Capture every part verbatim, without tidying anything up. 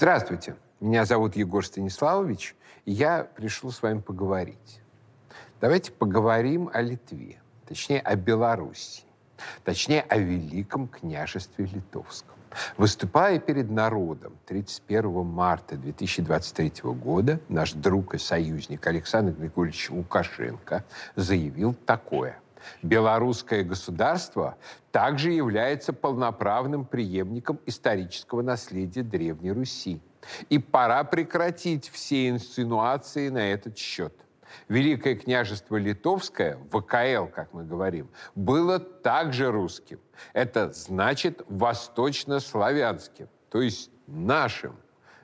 Здравствуйте, меня зовут Егор Станиславович, и я пришел с вами поговорить. Давайте поговорим о Литве, точнее о Белоруссии, точнее о Великом княжестве Литовском. Выступая перед народом тридцать первого марта две тысячи двадцать третьего года, наш друг и союзник Александр Григорьевич Лукашенко заявил такое. Белорусское государство также является полноправным преемником исторического наследия Древней Руси. И пора прекратить все инсинуации на этот счет. Великое княжество Литовское, вэ ка эл, как мы говорим, было также русским. Это значит восточнославянским, то есть нашим.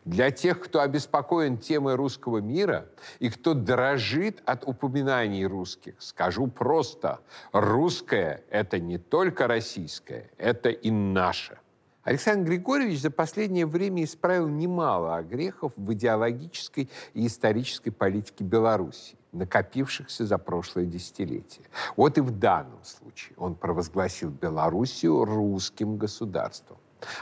Для тех, кто обеспокоен темой русского мира и кто дрожит от упоминаний русских, скажу просто, русское – это не только российское, это и наше. Александр Григорьевич за последнее время исправил немало огрехов в идеологической и исторической политике Беларуси, накопившихся за прошлое десятилетие. Вот и в данном случае он провозгласил Белоруссию русским государством.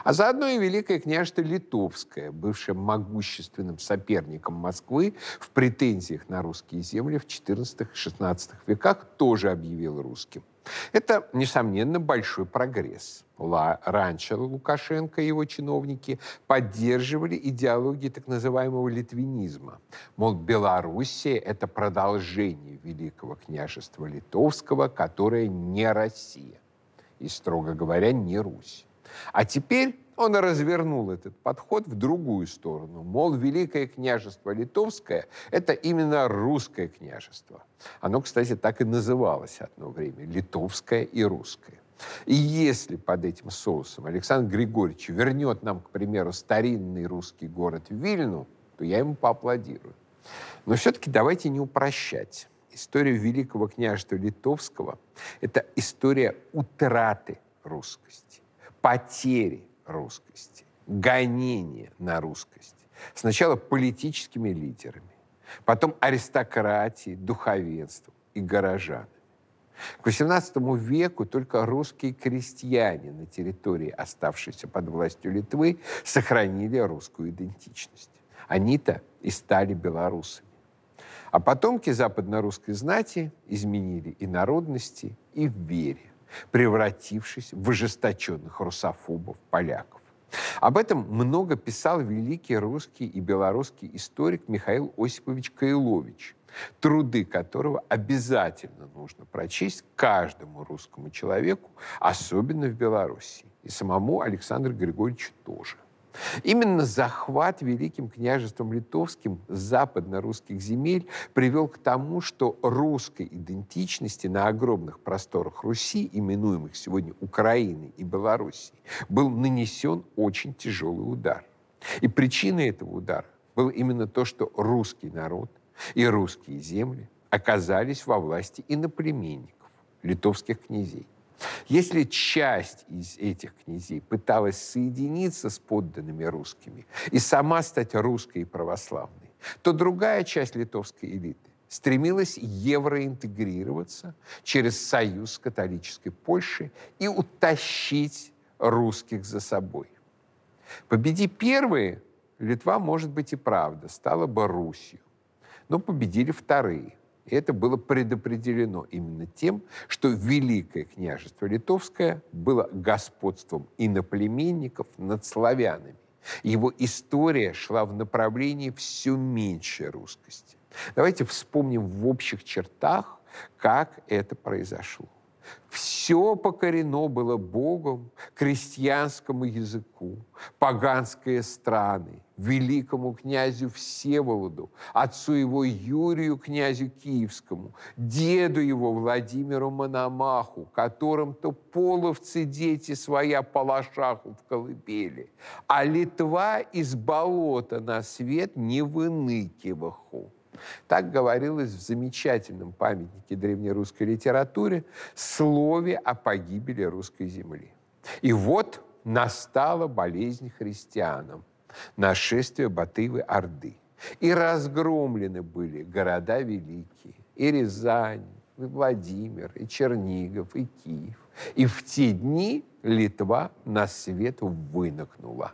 А заодно и Великое княжество Литовское, бывшее могущественным соперником Москвы в претензиях на русские земли в четырнадцатом-шестнадцатом веках, тоже объявил русским. Это, несомненно, большой прогресс. Раньше Лукашенко и его чиновники поддерживали идеологию так называемого литвинизма. Мол, Белоруссия – это продолжение Великого княжества Литовского, которое не Россия и, строго говоря, не Русь. А теперь он развернул этот подход в другую сторону. Мол, Великое княжество Литовское – это именно русское княжество. Оно, кстати, так и называлось одно время – литовское и русское. И если под этим соусом Александр Григорьевич вернет нам, к примеру, старинный русский город Вильну, то я ему поаплодирую. Но все-таки давайте не упрощать. История Великого княжества Литовского – это история утраты русскости, потери русскости, гонения на русскость. Сначала политическими лидерами, потом аристократией, духовенством и горожанами. К восемнадцатому веку только русские крестьяне на территории, оставшейся под властью Литвы, сохранили русскую идентичность. Они-то и стали белорусами. А потомки западно-русской знати изменили и народности, и в вере, превратившись в ожесточенных русофобов поляков. Об этом много писал великий русский и белорусский историк Михаил Осипович Коялович, труды которого обязательно нужно прочесть каждому русскому человеку, особенно в Белоруссии, и самому Александру Григорьевичу тоже. Именно захват Великим княжеством Литовским западно-русских земель привел к тому, что русской идентичности на огромных просторах Руси, именуемых сегодня Украиной и Белоруссией, был нанесен очень тяжелый удар. И причиной этого удара было именно то, что русский народ и русские земли оказались во власти иноплеменников, литовских князей. Если часть из этих князей пыталась соединиться с подданными русскими и сама стать русской и православной, то другая часть литовской элиты стремилась евроинтегрироваться через союз с католической Польшей и утащить русских за собой. Победи первые, Литва, может быть, и правда стала бы Русью, но победили вторые. И это было предопределено именно тем, что Великое княжество Литовское было господством иноплеменников над славянами. Его история шла в направлении все меньшей русскости. Давайте вспомним в общих чертах, как это произошло. Все покорено было Богом, крестьянскому языку, поганские страны, великому князю Всеволоду, отцу его Юрию, князю Киевскому, деду его Владимиру Мономаху, которым-то половцы дети своя полошаху в колыбели, а Литва из болота на свет не выныкиваху. Так говорилось в замечательном памятнике древнерусской литературе слове о погибели русской земли. И вот настала болезнь христианам, нашествие Батыевой Орды. И разгромлены были города великие, и Рязань, и Владимир, и Чернигов, и Киев. И в те дни Литва на свет выныкнула.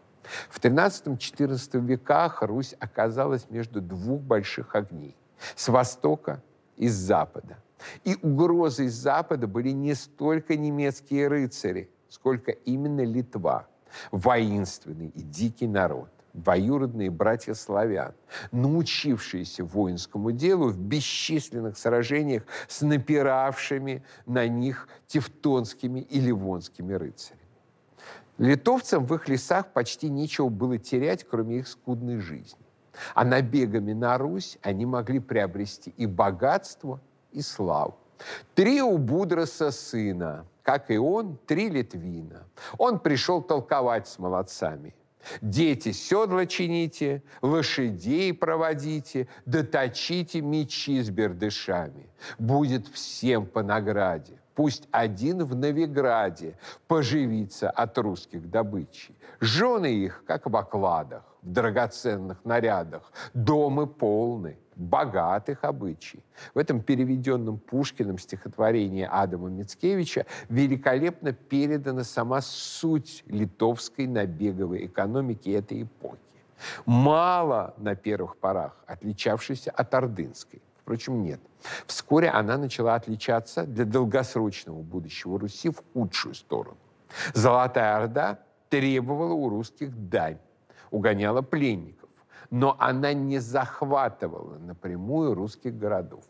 В тринадцатом-четырнадцатом веках Русь оказалась между двух больших огней – с востока и с запада. И угрозой с запада были не столько немецкие рыцари, сколько именно Литва – воинственный и дикий народ, двоюродные братья славян, научившиеся воинскому делу в бесчисленных сражениях с напиравшими на них тевтонскими и ливонскими рыцарями. Литовцам в их лесах почти нечего было терять, кроме их скудной жизни. А набегами на Русь они могли приобрести и богатство, и славу. Три у Будроса сына, как и он, три литвина. Он пришел толковать с молодцами. «Дети, седла чините, лошадей проводите, да точите мечи с бердышами. Будет всем по награде. Пусть один в Новиграде поживится от русских добычей. Жены их, как в окладах, в драгоценных нарядах, дома полны, богатых обычай». В этом переведенном Пушкиным стихотворении Адама Мицкевича великолепно передана сама суть литовской набеговой экономики этой эпохи, мало на первых порах отличавшейся от ордынской. Впрочем, нет. Вскоре она начала отличаться для долгосрочного будущего Руси в худшую сторону. Золотая Орда требовала у русских дань, угоняла пленников, но она не захватывала напрямую русских городов.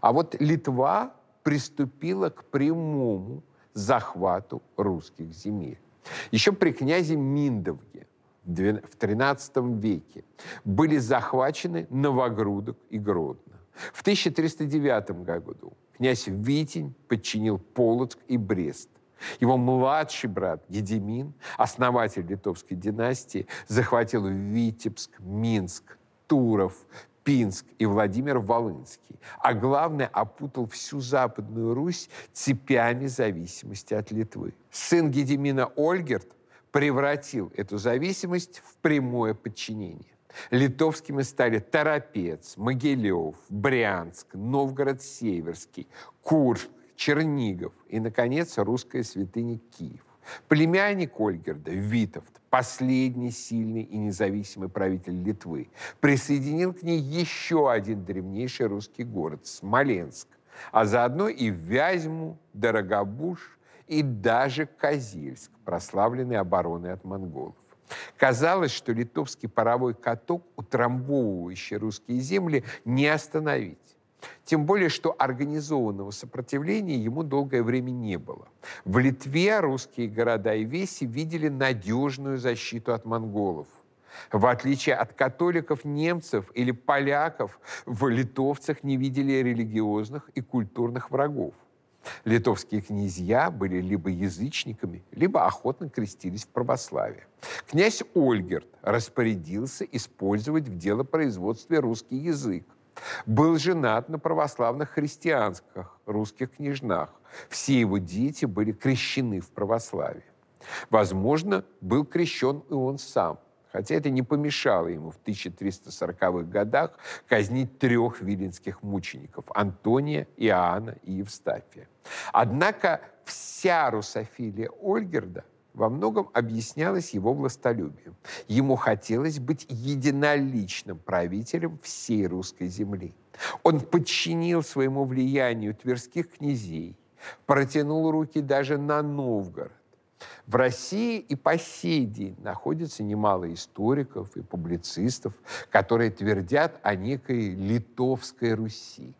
А вот Литва приступила к прямому захвату русских земель. Еще при князе Миндовге в тринадцатом веке были захвачены Новогрудок и Гродно. В тысяча триста девятом году князь Витень подчинил Полоцк и Брест. Его младший брат Гедимин, основатель литовской династии, захватил Витебск, Минск, Туров, Пинск и Владимир Волынский. А главное, опутал всю Западную Русь цепями зависимости от Литвы. Сын Гедимина Ольгерт превратил эту зависимость в прямое подчинение. Литовскими стали Торопец, Могилев, Брянск, Новгород-Северский, Курск, Чернигов и, наконец, русская святыня Киев. Племянник Ольгерда, Витовт, последний сильный и независимый правитель Литвы, присоединил к ней еще один древнейший русский город – Смоленск, а заодно и Вязьму, Дорогобуж и даже Козельск, прославленный обороной от монголов. Казалось, что литовский паровой каток, утрамбовывающий русские земли, не остановить. Тем более, что организованного сопротивления ему долгое время не было. В Литве русские города и веси видели надежную защиту от монголов. В отличие от католиков, немцев или поляков, в литовцах не видели религиозных и культурных врагов. Литовские князья были либо язычниками, либо охотно крестились в православии. Князь Ольгерт распорядился использовать в делопроизводстве русский язык. Был женат на православных христианских русских княжнах. Все его дети были крещены в православии. Возможно, был крещен и он сам, хотя это не помешало ему в тысяча триста сороковых годах казнить трех виленских мучеников – Антония, Иоанна и Евстафия. Однако вся русофилия Ольгерда во многом объяснялась его властолюбием. Ему хотелось быть единоличным правителем всей русской земли. Он подчинил своему влиянию тверских князей, протянул руки даже на Новгород. В России и по сей день находится немало историков и публицистов, которые твердят о некой Литовской Руси,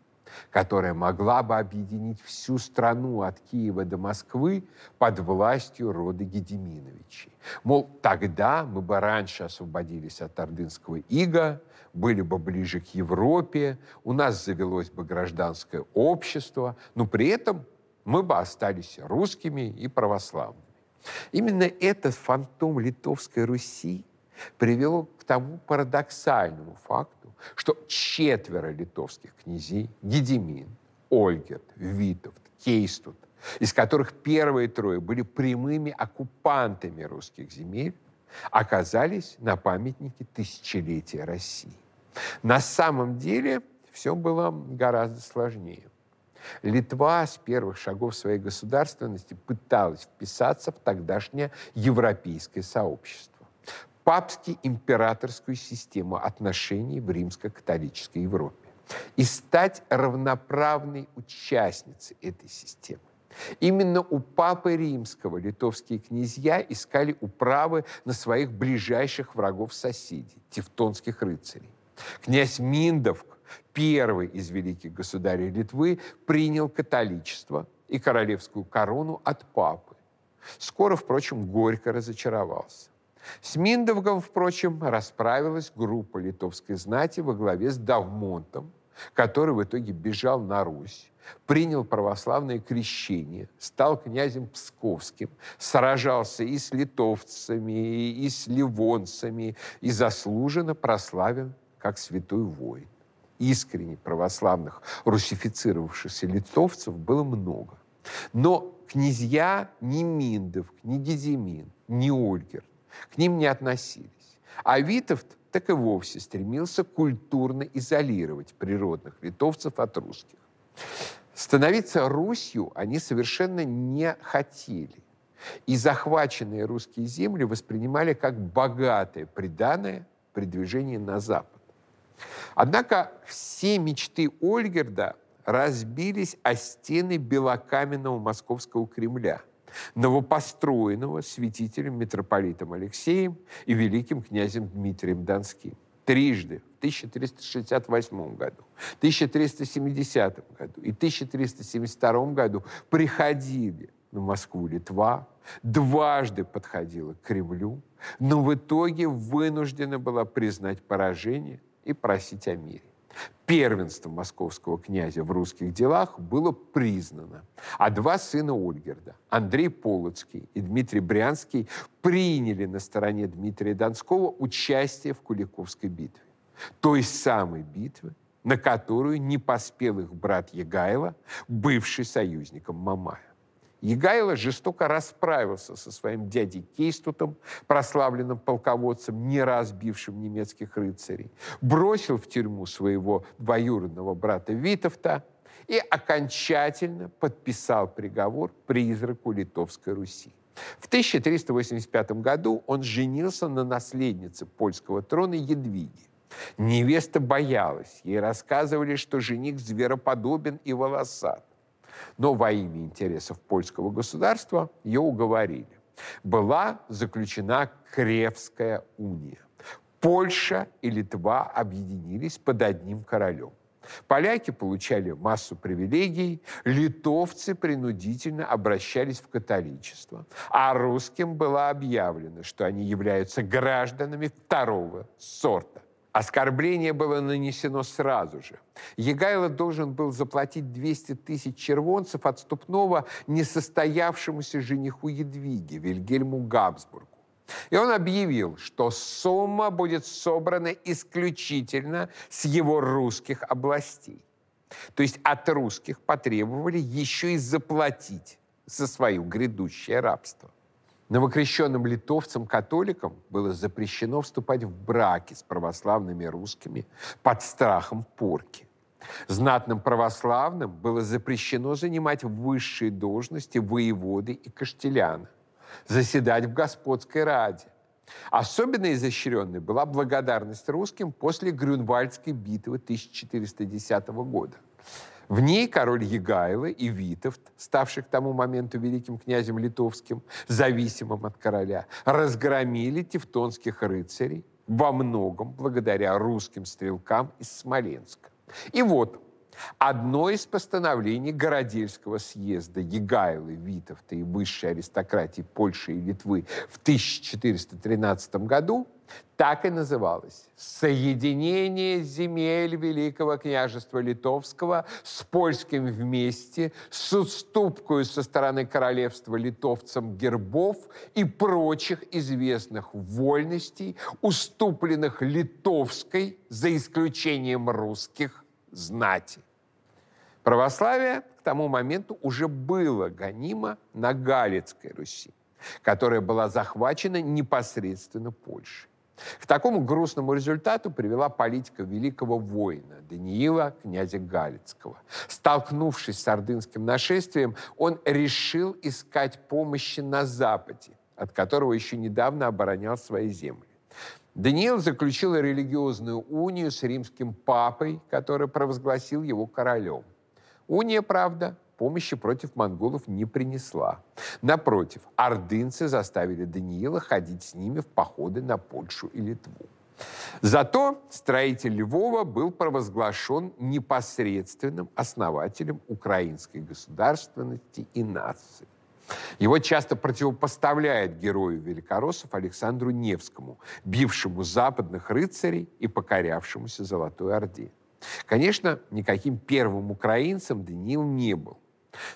которая могла бы объединить всю страну от Киева до Москвы под властью рода Гедиминовичей. Мол, тогда мы бы раньше освободились от ордынского ига, были бы ближе к Европе, у нас завелось бы гражданское общество, но при этом мы бы остались русскими и православными. Именно этот фантом Литовской Руси привело к тому парадоксальному факту, что четверо литовских князей – Гедимин, Ольгерт, Витовт, Кейстут, из которых первые трое были прямыми оккупантами русских земель, оказались на памятнике тысячелетия России. На самом деле все было гораздо сложнее. Литва с первых шагов своей государственности пыталась вписаться в тогдашнее европейское сообщество. папски-императорскую систему отношений в римско-католической Европе и стать равноправной участницей этой системы. Именно у Папы Римского литовские князья искали управы на своих ближайших врагов-соседей, тевтонских рыцарей. Князь Миндовк, первый из великих государей Литвы, принял католичество и королевскую корону от папы. Скоро, впрочем, горько разочаровался. С Миндовгом, впрочем, расправилась группа литовской знати во главе с Давмонтом, который в итоге бежал на Русь, принял православное крещение, стал князем псковским, сражался и с литовцами, и с ливонцами, и заслуженно прославлен как святой воин. Искренне православных русифицировавшихся литовцев было много. Но князья ни Миндов, ни Гедимин, ни Ольгерд к ним не относились. А Витовт так и вовсе стремился культурно изолировать природных литовцев от русских. Становиться Русью они совершенно не хотели. И захваченные русские земли воспринимали как богатое приданое при движении на запад. Однако все мечты Ольгерда разбились о стены белокаменного московского Кремля, новопостроенного святителем-митрополитом Алексеем и великим князем Дмитрием Донским. Трижды, в тысяча триста шестьдесят восьмом году, в тысяча триста семидесятом году и в тысяча триста семьдесят втором году приходили на Москву Литва, дважды подходила к Кремлю, но в итоге вынуждена была признать поражение и просить о мире. Первенство московского князя в русских делах было признано, а два сына Ольгерда, Андрей Полоцкий и Дмитрий Брянский, приняли на стороне Дмитрия Донского участие в Куликовской битве, той самой битве, на которую не поспел их брат Ягайло, бывший союзником Мамая. Ягайло жестоко расправился со своим дядей Кейстутом, прославленным полководцем, не раз бившим немецких рыцарей, бросил в тюрьму своего двоюродного брата Витовта и окончательно подписал приговор призраку Литовской Руси. В тысяча триста восемьдесят пятом году он женился на наследнице польского трона Едвиге. Невеста боялась, ей рассказывали, что жених звероподобен и волосат. Но во имя интересов польского государства ее уговорили. Была заключена Кревская уния. Польша и Литва объединились под одним королем. Поляки получали массу привилегий, литовцы принудительно обращались в католичество, а русским было объявлено, что они являются гражданами второго сорта. Оскорбление было нанесено сразу же. Ягайло должен был заплатить двести тысяч червонцев отступного несостоявшемуся жениху Едвиги, Вильгельму Габсбургу. И он объявил, что сумма будет собрана исключительно с его русских областей. То есть от русских потребовали еще и заплатить за свое грядущее рабство. Новокрещенным литовцам-католикам было запрещено вступать в браки с православными русскими под страхом порки. Знатным православным было запрещено занимать высшие должности воеводы и каштеляна, заседать в Господской Раде. Особенно изощренной была благодарность русским после Грюнвальдской битвы тысяча четыреста десятого года. В ней король Ягайло и Витовт, ставший к тому моменту великим князем литовским, зависимым от короля, разгромили тевтонских рыцарей во многом благодаря русским стрелкам из Смоленска. И вот одно из постановлений Городельского съезда Ягайлы, Витовта и высшей аристократии Польши и Литвы в тысяча четыреста тринадцатом году так и называлось «Соединение земель Великого княжества Литовского с польским вместе, с уступкою со стороны королевства литовцам гербов и прочих известных вольностей, уступленных литовской, за исключением русских, знати». Православие к тому моменту уже было гонимо на Галицкой Руси, которая была захвачена непосредственно Польшей. К такому грустному результату привела политика великого воина Даниила, князя Галицкого. Столкнувшись с ордынским нашествием, он решил искать помощи на Западе, от которого еще недавно оборонял свои земли. Даниил заключил религиозную унию с римским папой, который провозгласил его королем. Уния, правда, помощи против монголов не принесла. Напротив, ордынцы заставили Даниила ходить с ними в походы на Польшу и Литву. Зато строитель Львова был провозглашен непосредственным основателем украинской государственности и нации. Его часто противопоставляет герою великороссов Александру Невскому, бившему западных рыцарей и покорявшемуся Золотой Орде. Конечно, никаким первым украинцем Даниил не был.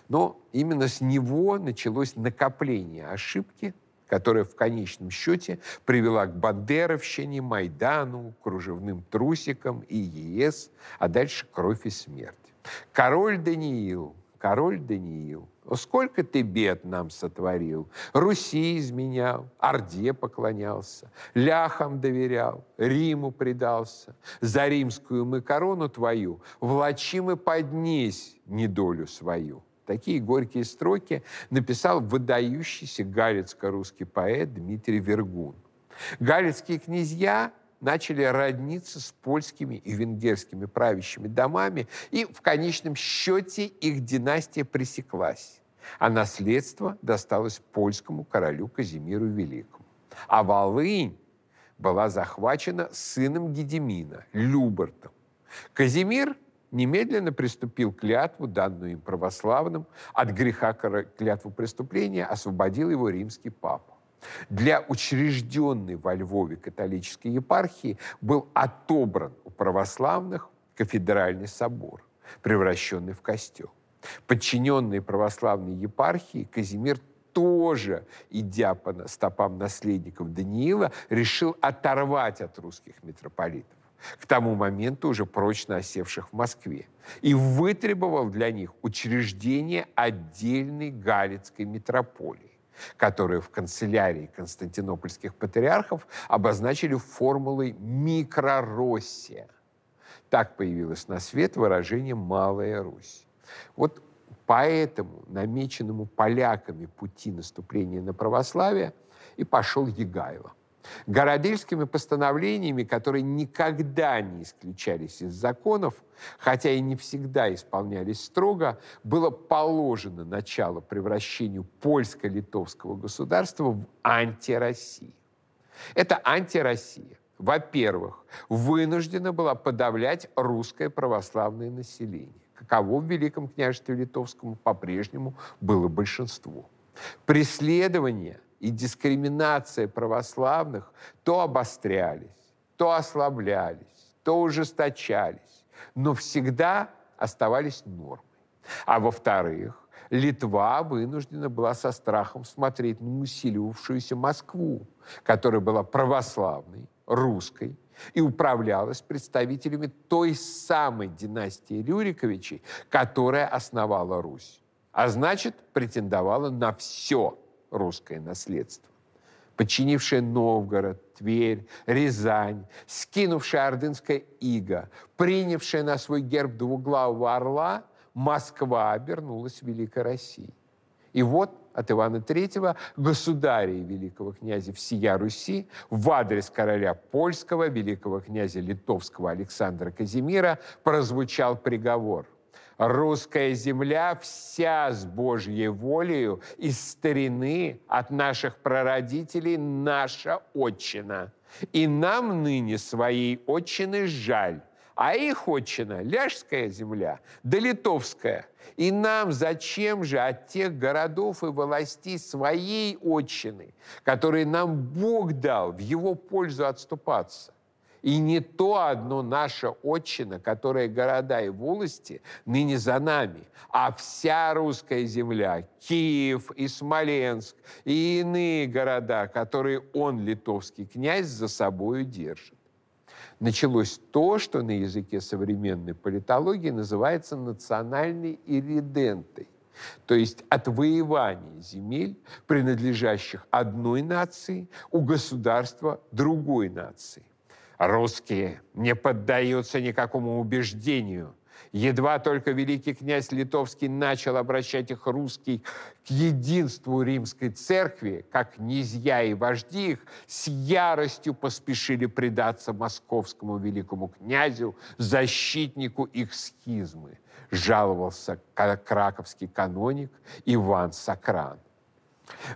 Но именно с него началось накопление ошибки, которая в конечном счете привела к бандеровщине, Майдану, кружевным трусикам и ЕС, а дальше кровь и смерть. Король Даниил, король Даниил, о, сколько ты бед нам сотворил, Руси изменял, Орде поклонялся, ляхам доверял, Риму предался, за римскую мы корону твою влачим и поднесь недолю свою. Такие горькие строки написал выдающийся галицко-русский поэт Дмитрий Вергун. Галицкие князья начали родниться с польскими и венгерскими правящими домами, и в конечном счете их династия пресеклась, а наследство досталось польскому королю Казимиру Великому. А Волынь была захвачена сыном Гедимина, Любартом. Казимир немедленно приступил клятву, данную им православным, от греха клятву преступления освободил его римский папа. Для учрежденной во Львове католической епархии был отобран у православных кафедральный собор, превращенный в костел. Подчиненные православной епархии Казимир тоже, идя по стопам наследников Даниила, решил оторвать от русских митрополитов, к тому моменту уже прочно осевших в Москве, и вытребовал для них учреждение отдельной галицкой митрополии, которую в канцелярии константинопольских патриархов обозначили формулой «микророссия». Так появилось на свет выражение «Малая Русь». Вот поэтому намеченному поляками пути наступления на православие и пошел Ягайло. Городельскими постановлениями, которые никогда не исключались из законов, хотя и не всегда исполнялись строго, было положено начало превращению польско-литовского государства в антироссию. Эта антироссия, во-первых, вынуждена была подавлять русское православное население, каково в Великом княжестве Литовском по-прежнему было большинство. Преследование и дискриминация православных то обострялись, то ослаблялись, то ужесточались, но всегда оставались нормой. А во-вторых, Литва вынуждена была со страхом смотреть на усиливавшуюся Москву, которая была православной, русской и управлялась представителями той самой династии Рюриковичей, которая основала Русь, а значит, претендовала на все русское наследство, подчинившее Новгород, Тверь, Рязань, скинувшее ордынское иго, принявшее на свой герб двуглавого орла, Москва обернулась Великой Россией. И вот от Ивана третьего, государя и великого князя всея Руси, в адрес короля польского, великого князя литовского Александра Казимира прозвучал приговор. Русская земля вся с Божьей волею из старины от наших прародителей наша отчина. И нам ныне своей отчины жаль, а их отчина – ляжская земля, да литовская. И нам зачем же от тех городов и властей своей отчины, которые нам Бог дал, в его пользу отступаться? И не то одно наша отчина, которая города и волости ныне за нами, а вся русская земля, Киев и Смоленск и иные города, которые он, литовский князь, за собою держит. Началось то, что на языке современной политологии называется национальной ирредентой, то есть отвоевание земель, принадлежащих одной нации, у государства другой нации. Русские не поддаются никакому убеждению, Едва только великий князь Литовский начал обращать их русский к единству римской церкви, как князья и вожди их с яростью поспешили предаться московскому великому князю, защитнику их схизмы, жаловался краковский каноник Иван Сокран.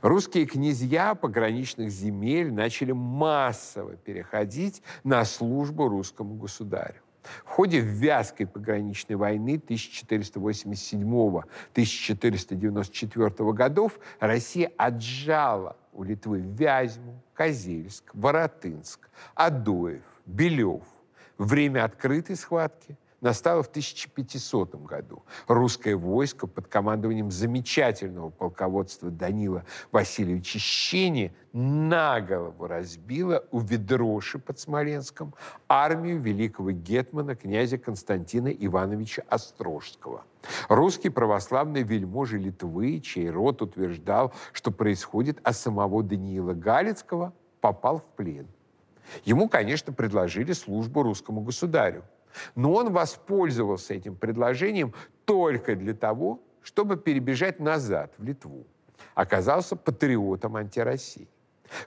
Русские князья пограничных земель начали массово переходить на службу русскому государю. В ходе Вязкой пограничной войны тысяча четыреста восемьдесят седьмого — тысяча четыреста девяносто четвёртого годов Россия отжала у Литвы Вязьму, Козельск, Воротынск, Адоев, Белев. Время открытой схватки настало в тысяча пятисотом году. Русское войско под командованием замечательного полководца Данила Васильевича Щени на голову разбило у Ведроши под Смоленском армию великого гетмана князя Константина Ивановича Острожского. Русский православный вельможа Литвы, чей род утверждал, что происходит от самого Даниила Галицкого, попал в плен. Ему, конечно, предложили службу русскому государю. Но он воспользовался этим предложением только для того, чтобы перебежать назад в Литву. Оказался патриотом антироссии.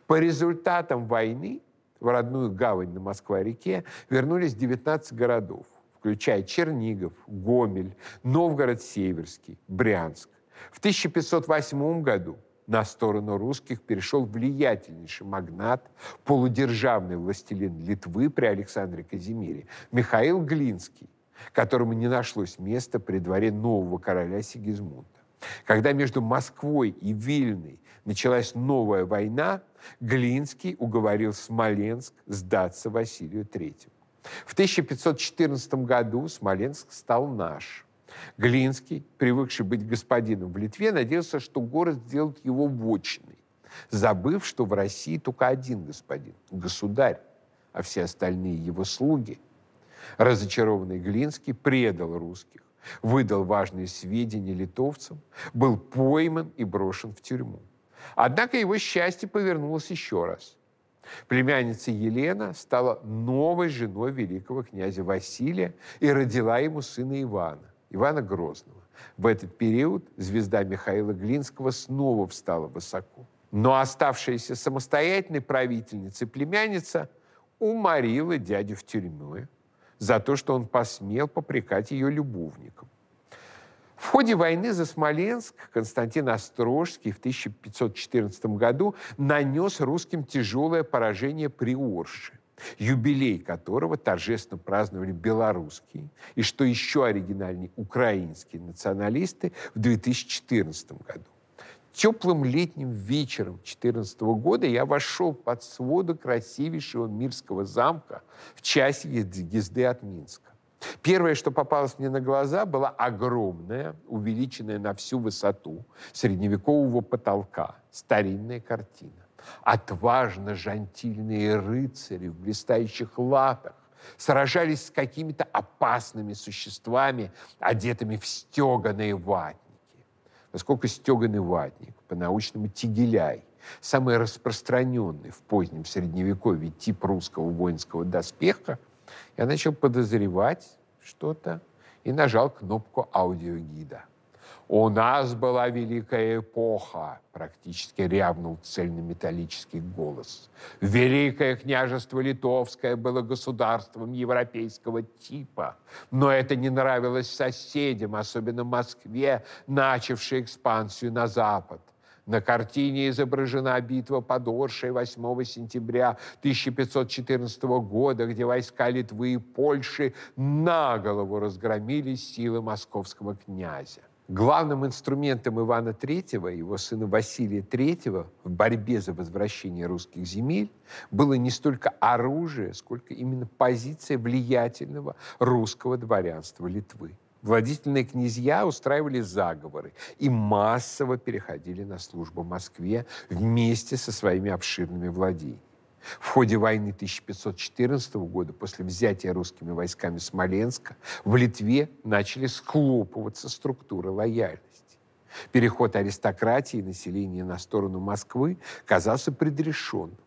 По результатам войны в родную гавань на Москва-реке вернулись девятнадцать городов, включая Чернигов, Гомель, Новгород-Северский, Брянск. В тысяча пятьсот восьмом году на сторону русских перешел влиятельнейший магнат, полудержавный властелин Литвы при Александре Казимире Михаил Глинский, которому не нашлось места при дворе нового короля Сигизмунда. Когда между Москвой и Вильной началась новая война, Глинский уговорил Смоленск сдаться Василию третьему. В тысяча пятьсот четырнадцатом году Смоленск стал наш. Глинский, привыкший быть господином в Литве, надеялся, что город сделает его вотчиной, забыв, что в России только один господин – государь, а все остальные его слуги. Разочарованный Глинский предал русских, выдал важные сведения литовцам, был пойман и брошен в тюрьму. Однако его счастье повернулось еще раз. Племянница Елена стала новой женой великого князя Василия и родила ему сына Ивана. Ивана Грозного. В этот период звезда Михаила Глинского снова встала высоко. Но оставшаяся самостоятельной правительницей племянница уморила дядю в тюрьме за то, что он посмел попрекать ее любовником. В ходе войны за Смоленск Константин Острожский в тысяча пятьсот четырнадцатом году нанес русским тяжелое поражение при Орше, юбилей которого торжественно праздновали белорусские и, что еще оригинальнее, украинские националисты в две тысячи четырнадцатом году. Теплым летним вечером две тысячи четырнадцатого года я вошел под своды красивейшего Мирского замка в часе езды от Минска. Первое, что попалось мне на глаза, была огромная, увеличенная на всю высоту средневекового потолка старинная картина. Отважно жантильные рыцари в блистающих латах сражались с какими-то опасными существами, одетыми в стеганые ватники. Поскольку стеганый ватник, по-научному тигеляй, самый распространенный в позднем Средневековье тип русского воинского доспеха, я начал подозревать что-то и нажал кнопку аудиогида. «У нас была великая эпоха», — практически рявкнул цельнометаллический голос. «Великое княжество Литовское было государством европейского типа, но это не нравилось соседям, особенно Москве, начавшей экспансию на запад. На картине изображена битва под Оршей восьмого сентября тысяча пятьсот четырнадцатого года, где войска Литвы и Польши наголову разгромили силы московского князя. Главным инструментом Ивана третьего и его сына Василия третьего в борьбе за возвращение русских земель было не столько оружие, сколько именно позиция влиятельного русского дворянства Литвы. Владительные князья устраивали заговоры и массово переходили на службу Москве вместе со своими обширными владениями. В ходе войны тысяча пятьсот четырнадцатого года, после взятия русскими войсками Смоленска, в Литве начали схлопываться структуры лояльности. Переход аристократии и населения на сторону Москвы казался предрешенным.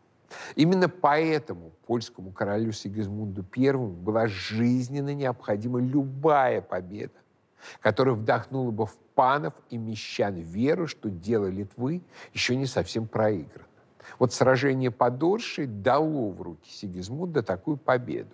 Именно поэтому польскому королю Сигизмунду Первому была жизненно необходима любая победа, которая вдохнула бы в панов и мещан веру, что дело Литвы еще не совсем проиграно. Вот сражение под Оршей дало в руки Сигизмунда такую победу.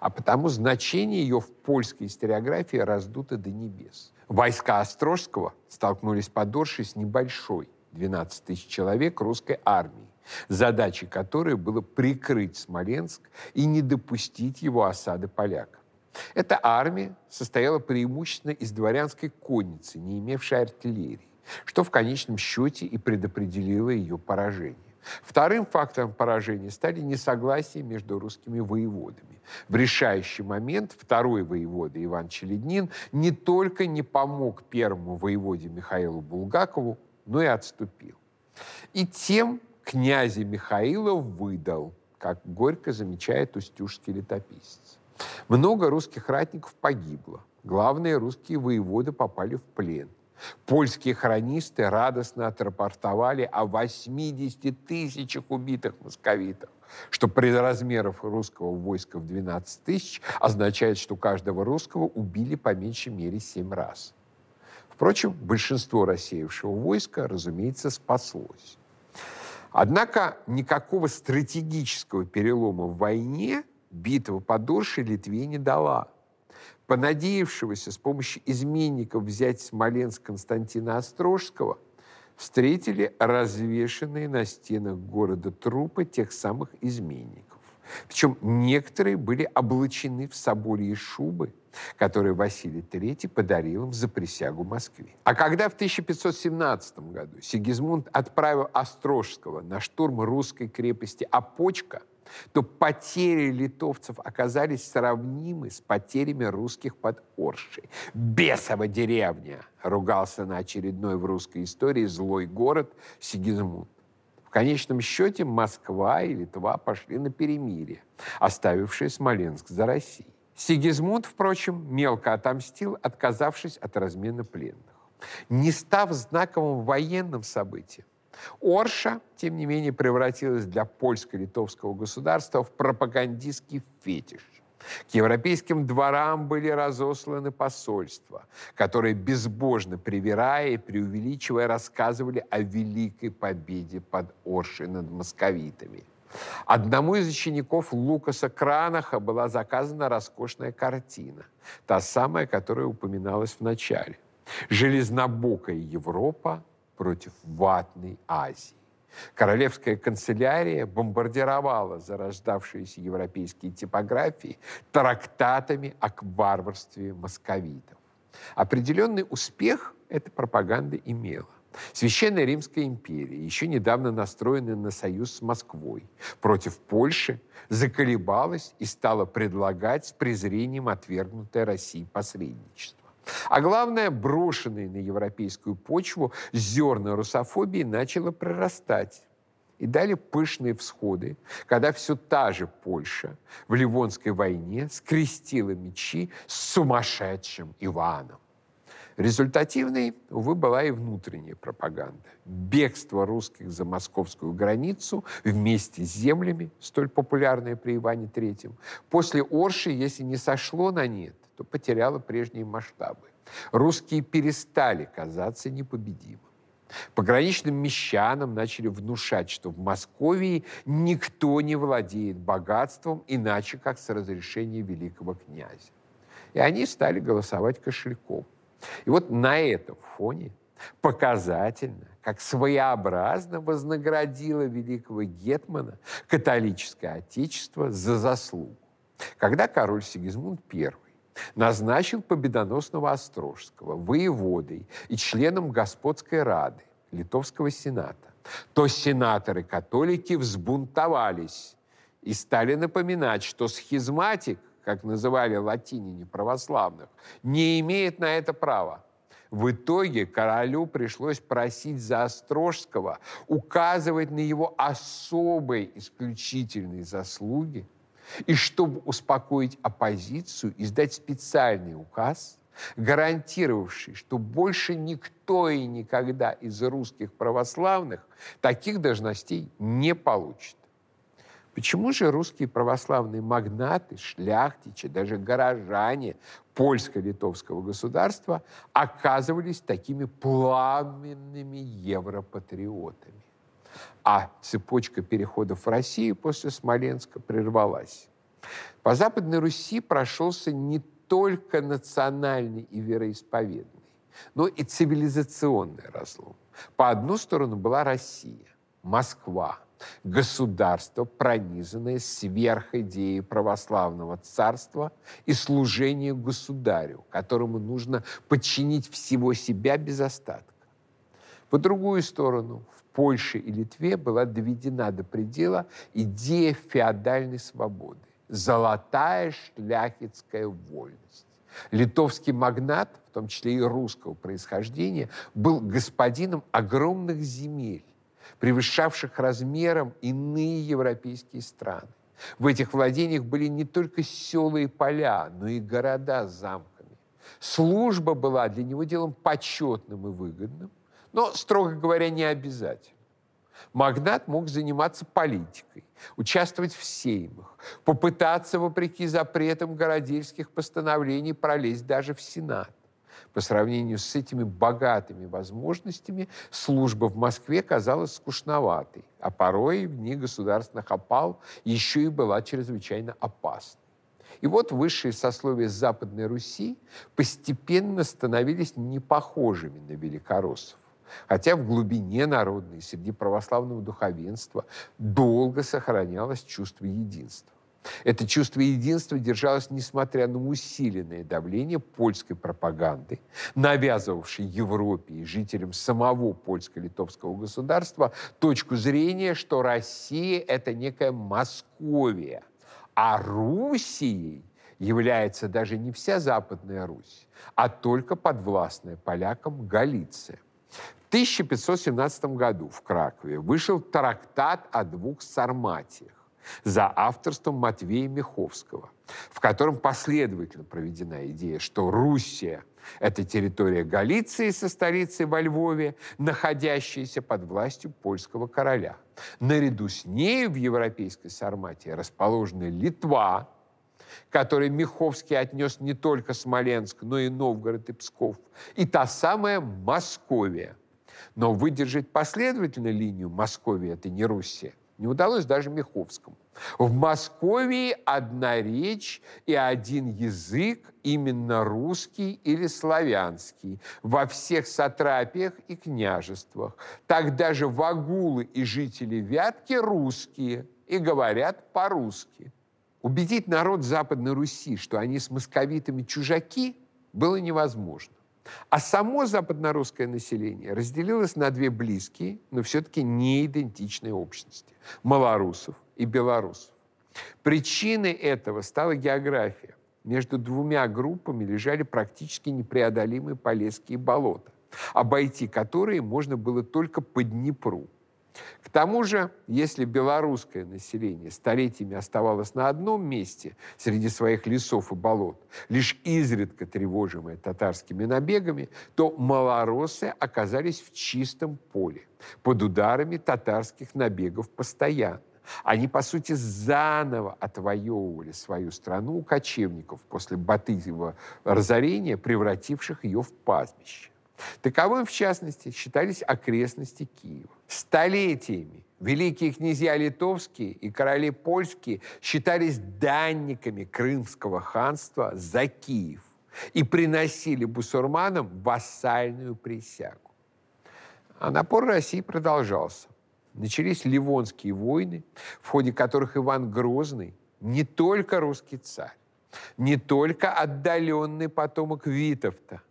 А потому значение ее в польской историографии раздуто до небес. Войска Острожского столкнулись под Оршей с небольшой, двенадцать тысяч человек, русской армией, задачей которой было прикрыть Смоленск и не допустить его осады поляков. Эта армия состояла преимущественно из дворянской конницы, не имевшей артиллерии, что в конечном счете и предопределило ее поражение. Вторым фактором поражения стали несогласия между русскими воеводами. В решающий момент второй воевода Иван Челеднин не только не помог первому воеводе Михаилу Булгакову, но и отступил. И тем князя Михаила выдал, как горько замечает устюжский летописец. Много русских ратников погибло. Главные русские воеводы попали в плен. Польские хронисты радостно отрапортовали о восьмидесяти тысячах убитых московитов, что при размерах русского войска в двенадцать тысяч означает, что каждого русского убили по меньшей мере семь раз. Впрочем, большинство рассеявшего войска, разумеется, спаслось. Однако никакого стратегического перелома в войне битва под Оршей Литве не дала. Понадеявшегося с помощью изменников взять Смоленск Константина Острожского встретили развешанные на стенах города трупы тех самых изменников. Причем некоторые были облачены в собольи шубы, которые Василий Третий подарил им за присягу Москве. А когда в тысяча пятьсот семнадцатом году Сигизмунд отправил Острожского на штурм русской крепости Опочка, то потери литовцев оказались сравнимы с потерями русских под Оршей. «Бесова деревня!» — ругался на очередной в русской истории злой город Сигизмунд. В конечном счете Москва и Литва пошли на перемирие, оставившие Смоленск за Россией. Сигизмунд, впрочем, мелко отомстил, отказавшись от размена пленных. Не став знаковым военным событием, Орша, тем не менее, превратилась для польско-литовского государства в пропагандистский фетиш. К европейским дворам были разосланы посольства, которые, безбожно привирая и преувеличивая, рассказывали о великой победе под Оршей над московитами. Одному из учеников Лукаса Кранаха была заказана роскошная картина, та самая, которая упоминалась в начале. «Железнобокая Европа против ватной Азии». Королевская канцелярия бомбардировала зарождавшиеся европейские типографии трактатами о варварстве московитов. Определенный успех эта пропаганда имела. Священная Римская империя, еще недавно настроенная на союз с Москвой, против Польши, заколебалась и стала предлагать с презрением отвергнутое России посредничество. А главное, брошенные на европейскую почву зерна русофобии начало прорастать. И дали пышные всходы, когда все та же Польша в Ливонской войне скрестила мечи с сумасшедшим Иваном. Результативной, увы, была и внутренняя пропаганда. Бегство русских за московскую границу вместе с землями, столь популярное при Иване Третьем, после Орши, если не сошло на нет, то потеряло прежние масштабы. Русские перестали казаться непобедимыми. Пограничным мещанам начали внушать, что в Московии никто не владеет богатством, иначе как с разрешения великого князя. И они стали голосовать кошельком. И вот на этом фоне показательно, как своеобразно вознаградило великого гетмана католическое отечество за заслугу, когда король Сигизмунд Первый назначил победоносного Острожского воеводой и членом Господской Рады Литовского Сената, то сенаторы-католики взбунтовались и стали напоминать, что схизматик, как называли латиняне православных, не имеет на это права. В итоге королю пришлось просить за Острожского указывать на его особые исключительные заслуги и, чтобы успокоить оппозицию, издать специальный указ, гарантировавший, что больше никто и никогда из русских православных таких должностей не получит. Почему же русские православные магнаты, шляхтичи, даже горожане польско-литовского государства оказывались такими пламенными европатриотами? А цепочка переходов в Россию после Смоленска прервалась. По Западной Руси прошелся не только национальный и вероисповедный, но и цивилизационный разлом. По одну сторону была Россия, Москва, государство, пронизанное сверхидеей православного царства и служение государю, которому нужно подчинить всего себя без остатка. По другую сторону, в Польше и Литве была доведена до предела идея феодальной свободы, золотая шляхетская вольность. Литовский магнат, в том числе и русского происхождения, был господином огромных земель, превышавших размером иные европейские страны. В этих владениях были не только села и поля, но и города с замками. Служба была для него делом почетным и выгодным, но, строго говоря, не обязательно. Магнат мог заниматься политикой, участвовать в сеймах, попытаться, вопреки запретам городельских постановлений, пролезть даже в Сенат. По сравнению с этими богатыми возможностями служба в Москве казалась скучноватой, а порой в дни государственных опал еще и была чрезвычайно опасной. И вот высшие сословия Западной Руси постепенно становились непохожими на великороссов, хотя в глубине народной среди православного духовенства долго сохранялось чувство единства. Это чувство единства держалось, несмотря на усиленное давление польской пропаганды, навязывавшей Европе и жителям самого польско-литовского государства точку зрения, что Россия – это некая Московия, а Русией является даже не вся Западная Русь, а только подвластная полякам Галиция. В тысяча пятьсот семнадцатом году в Кракове вышел трактат о двух сарматиях за авторством Матвея Миховского, в котором последовательно проведена идея, что Руссия – это территория Галиции со столицей во Львове, находящаяся под властью польского короля. Наряду с нею в европейской Сарматии расположена Литва, которой Миховский отнес не только Смоленск, но и Новгород и Псков, и та самая Московия. Но выдержать последовательно линию «Московия – это не Руссия» не удалось даже Миховскому. В Московии одна речь и один язык, именно русский или славянский, во всех сатрапиях и княжествах. Так даже вагулы и жители Вятки русские и говорят по-русски. Убедить народ Западной Руси, что они с московитами чужаки, было невозможно. А само западнорусское население разделилось на две близкие, но все-таки неидентичные общности – малорусов и белорусов. Причиной этого стала география. Между двумя группами лежали практически непреодолимые полесские болота, обойти которые можно было только по Днепру. К тому же, если белорусское население столетиями оставалось на одном месте среди своих лесов и болот, лишь изредка тревожимое татарскими набегами, то малороссы оказались в чистом поле, под ударами татарских набегов постоянно. Они, по сути, заново отвоевывали свою страну у кочевников после Батыева разорения, превративших ее в пастбище. Таковым, в частности, считались окрестности Киева. Столетиями великие князья литовские и короли польские считались данниками Крымского ханства за Киев и приносили бусурманам вассальную присягу. А напор России продолжался. Начались Ливонские войны, в ходе которых Иван Грозный не только русский царь, не только отдаленный потомок Витовта,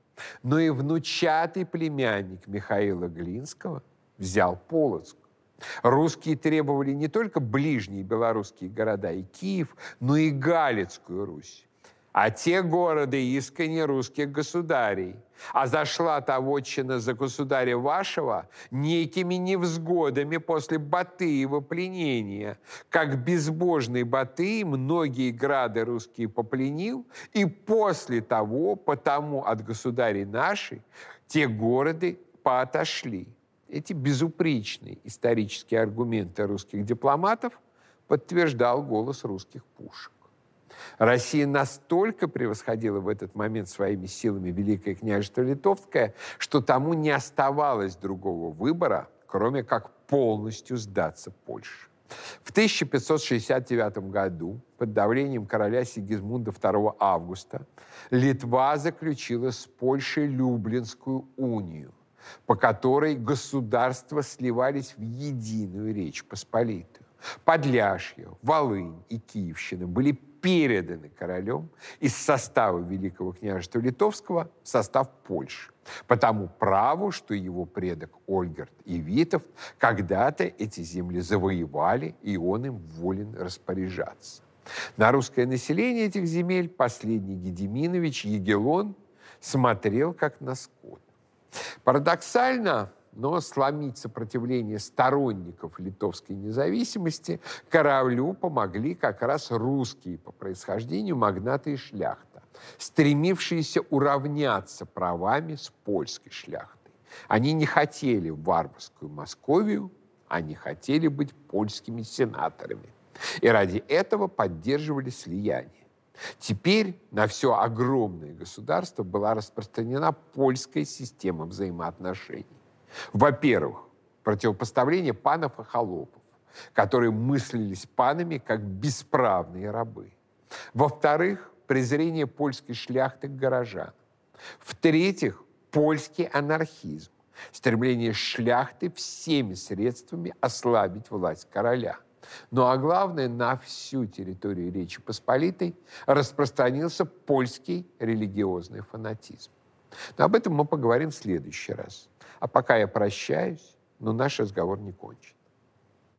но и внучатый племянник Михаила Глинского взял Полоцк. Русские требовали не только ближние белорусские города и Киев, но и Галицкую Русь, а те города искренне русских государей. А зашла та вотчина за государя вашего некими невзгодами после Батыева пленения. Как безбожный Батый многие грады русские попленил, и после того, потому от государей нашей, те города поотошли. Эти безупречные исторические аргументы русских дипломатов подтверждал голос русских пушек. Россия настолько превосходила в этот момент своими силами Великое княжество Литовское, что тому не оставалось другого выбора, кроме как полностью сдаться Польше. В тысяча пятьсот шестьдесят девятом году под давлением короля Сигизмунда второго августа Литва заключила с Польшей Люблинскую унию, по которой государства сливались в единую Речь Посполитую. Подляшье, Волынь и Киевщина были переданы королем из состава Великого княжества Литовского в состав Польши. По тому праву, что его предок Ольгерт и Витовт когда-то эти земли завоевали, и он им волен распоряжаться. На русское население этих земель последний Гедиминович Ягайлон смотрел как на скот. Парадоксально, но сломить сопротивление сторонников литовской независимости королю помогли как раз русские по происхождению магнаты и шляхта, стремившиеся уравняться правами с польской шляхтой. Они не хотели варварскую Московию, они хотели быть польскими сенаторами. И ради этого поддерживали слияние. Теперь на все огромное государство была распространена польская система взаимоотношений. Во-первых, противопоставление панов и холопов, которые мыслились панами как бесправные рабы. Во-вторых, презрение польской шляхты к горожанам. В-третьих, польский анархизм, стремление шляхты всеми средствами ослабить власть короля. Ну а главное, на всю территорию Речи Посполитой распространился польский религиозный фанатизм. Но об этом мы поговорим в следующий раз. А пока я прощаюсь, но наш разговор не кончен.